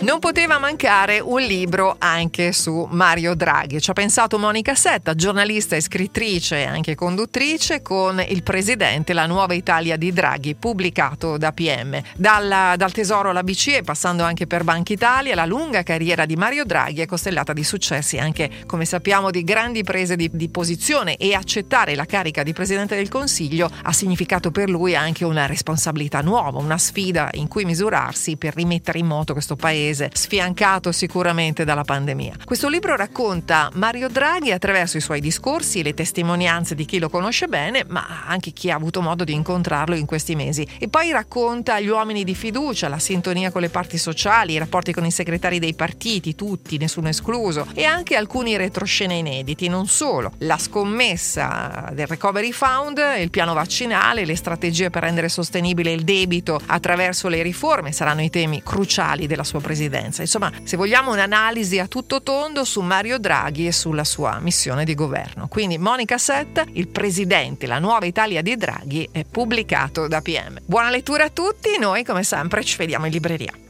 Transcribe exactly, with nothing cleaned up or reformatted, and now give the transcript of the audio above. Non poteva mancare un libro anche su Mario Draghi. Ci ha pensato Monica Setta, giornalista e scrittrice e anche conduttrice, con Il presidente, La Nuova Italia di Draghi, pubblicato da P M. Dalla, dal Tesoro alla B C E, passando anche per Banca d'Italia, la lunga carriera di Mario Draghi è costellata di successi, anche come sappiamo di grandi prese di, di posizione, e accettare la carica di presidente del Consiglio ha significato per lui anche una responsabilità nuova, una sfida in cui misurarsi per rimettere in moto questo paese, sfiancato sicuramente dalla pandemia. Questo libro racconta Mario Draghi attraverso i suoi discorsi, le testimonianze di chi lo conosce bene, ma anche chi ha avuto modo di incontrarlo in questi mesi. E poi racconta gli uomini di fiducia, la sintonia con le parti sociali, i rapporti con i segretari dei partiti, tutti, nessuno escluso, e anche alcuni retroscene inediti, non solo. La scommessa del Recovery Fund, il piano vaccinale, le strategie per rendere sostenibile il debito attraverso le riforme saranno i temi cruciali della sua presidenza. Insomma, se vogliamo un'analisi a tutto tondo su Mario Draghi e sulla sua missione di governo. Quindi Monica Setta, Il presidente, La Nuova Italia di Draghi, è pubblicato da P M. Buona lettura a tutti, noi come sempre ci vediamo in libreria.